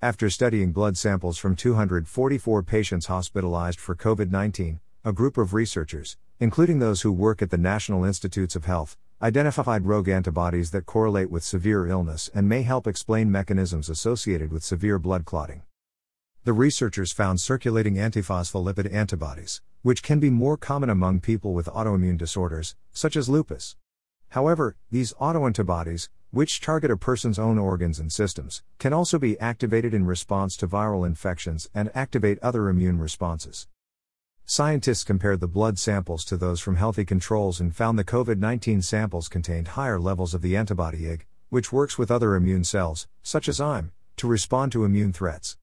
After studying blood samples from 244 patients hospitalized for COVID-19, a group of researchers, including those who work at the National Institutes of Health, identified rogue antibodies that correlate with severe illness and may help explain mechanisms associated with severe blood clotting. The researchers found circulating antiphospholipid antibodies, which can be more common among people with autoimmune disorders, such as lupus. However, these autoantibodies, which target a person's own organs and systems, can also be activated in response to viral infections and activate other immune responses. Scientists compared the blood samples to those from healthy controls and found the COVID-19 samples contained higher levels of the antibody IgG, which works with other immune cells, such as IgM, to respond to immune threats.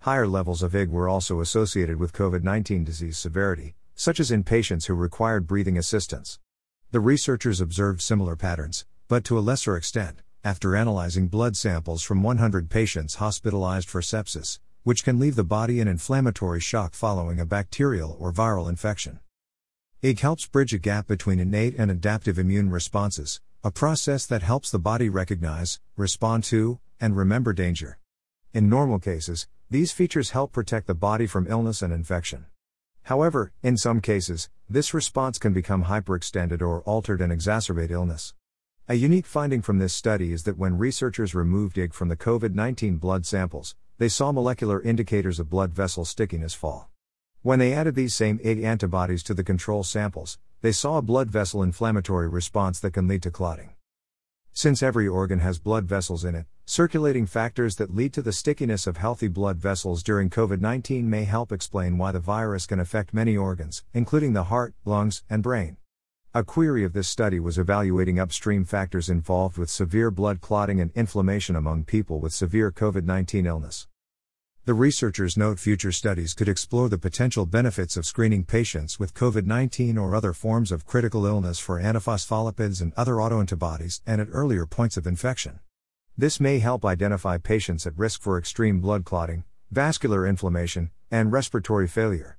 Higher levels of IgG were also associated with COVID-19 disease severity, such as in patients who required breathing assistance. The researchers observed similar patterns, but to a lesser extent, after analyzing blood samples from 100 patients hospitalized for sepsis, which can leave the body in inflammatory shock following a bacterial or viral infection. IgG helps bridge a gap between innate and adaptive immune responses, a process that helps the body recognize, respond to, and remember danger. In normal cases, these features help protect the body from illness and infection. However, in some cases, this response can become hyperextended or altered and exacerbate illness. A unique finding from this study is that when researchers removed IgG from the COVID-19 blood samples, they saw molecular indicators of blood vessel stickiness fall. When they added these same IgG antibodies to the control samples, they saw a blood vessel inflammatory response that can lead to clotting. Since every organ has blood vessels in it, circulating factors that lead to the stickiness of healthy blood vessels during COVID-19 may help explain why the virus can affect many organs, including the heart, lungs, and brain. A query of this study was evaluating upstream factors involved with severe blood clotting and inflammation among people with severe COVID-19 illness. The researchers note future studies could explore the potential benefits of screening patients with COVID-19 or other forms of critical illness for antiphospholipids and other autoantibodies and at earlier points of infection. This may help identify patients at risk for extreme blood clotting, vascular inflammation, and respiratory failure.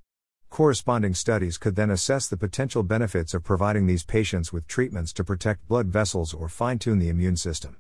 Corresponding studies could then assess the potential benefits of providing these patients with treatments to protect blood vessels or fine-tune the immune system.